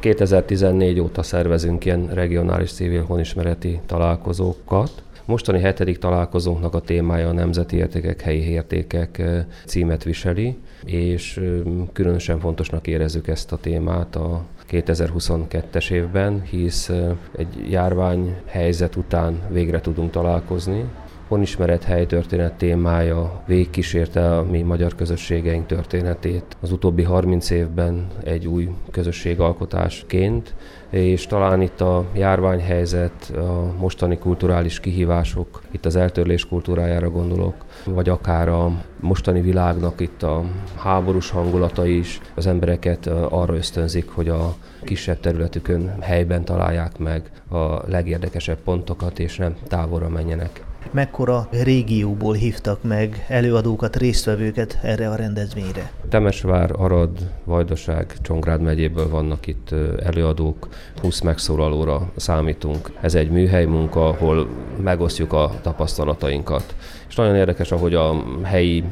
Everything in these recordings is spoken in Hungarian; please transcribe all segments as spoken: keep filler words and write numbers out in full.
kétezer-tizennégy óta szervezünk ilyen regionális civil honismereti találkozókat. Mostani hetedik találkozónknak a témája a Nemzeti Értékek, Helyi Értékek címet viseli, és különösen fontosnak érezzük ezt a témát a kétezer-huszonkettes évben, hisz egy járványhelyzet után végre tudunk találkozni. Honismeret helytörténet témája végigkísérte a mi magyar közösségeink történetét az utóbbi harminc évben egy új közösségalkotásként, és talán itt a járványhelyzet, a mostani kulturális kihívások, itt az eltörlés kultúrájára gondolok, vagy akár a mostani világnak itt a háborús hangulata is az embereket arra ösztönzik, hogy a kisebb területükön helyben találják meg a legérdekesebb pontokat, és nem távolra menjenek. Mekkora régióból hívtak meg előadókat, résztvevőket erre a rendezvényre? Temesvár, Arad, Vajdaság, Csongrád megyéből vannak itt előadók, húsz megszólalóra számítunk. Ez egy műhely munka, ahol megosztjuk a tapasztalatainkat. És nagyon érdekes, ahogy a helyi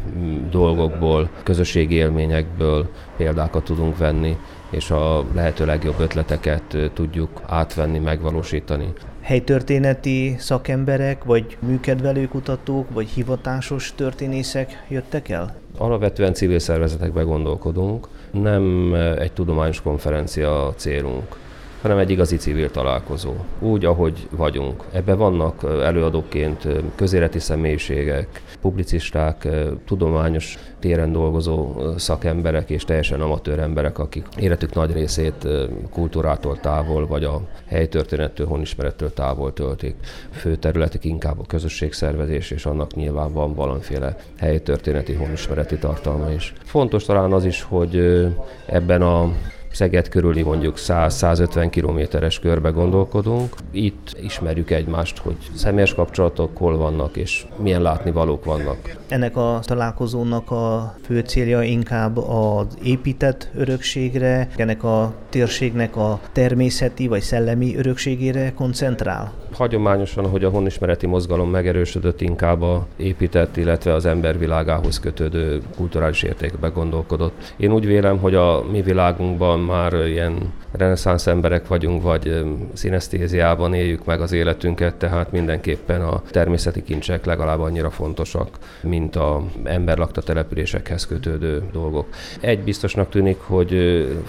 dolgokból, közösségi élményekből példákat tudunk venni, és a lehető legjobb ötleteket tudjuk átvenni, megvalósítani. Helytörténeti szakemberek, vagy műkedvelő kutatók, vagy hivatásos történészek jöttek el? Alapvetően civil szervezetekben gondolkodunk, nem egy tudományos konferencia célunk, hanem egy igazi civil találkozó, úgy, ahogy vagyunk. Ebben vannak előadóként közéleti személyiségek, publicisták, tudományos téren dolgozó szakemberek és teljesen amatőr emberek, akik életük nagy részét kultúrától távol, vagy a helytörténettől, honismerettől távol töltik. Fő területük inkább a közösségszervezés, és annak nyilván van valamiféle helytörténeti, honismereti tartalma is. Fontos talán az is, hogy ebben a Szeged körüli mondjuk száz-százötven kilométeres körbe gondolkodunk. Itt ismerjük egymást, hogy személyes kapcsolatok hol vannak, és milyen látnivalók vannak. Ennek a találkozónak a fő célja inkább az épített örökségre, ennek a térségnek a természeti vagy szellemi örökségére koncentrál. Hagyományosan, ahogy a honismereti mozgalom megerősödött, inkább a épített, illetve az embervilágához kötődő kulturális értékbe gondolkodott. Én úgy vélem, hogy a mi világunkban már ilyen reneszánsz emberek vagyunk, vagy szinesztéziában éljük meg az életünket, tehát mindenképpen a természeti kincsek legalább annyira fontosak, mint az ember lakta településekhez kötődő dolgok. Egy biztosnak tűnik, hogy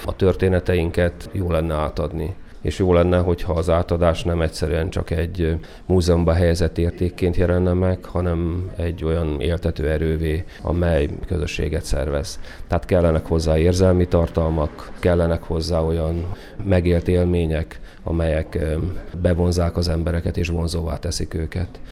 a történeteinket jó lenne átadni. És jó lenne, hogyha az átadás nem egyszerűen csak egy múzeumban helyezett értékként jelenne meg, hanem egy olyan éltető erővé, amely közösséget szervez. Tehát kellenek hozzá érzelmi tartalmak, kellenek hozzá olyan megélt élmények, amelyek bevonzák az embereket és vonzóvá teszik őket.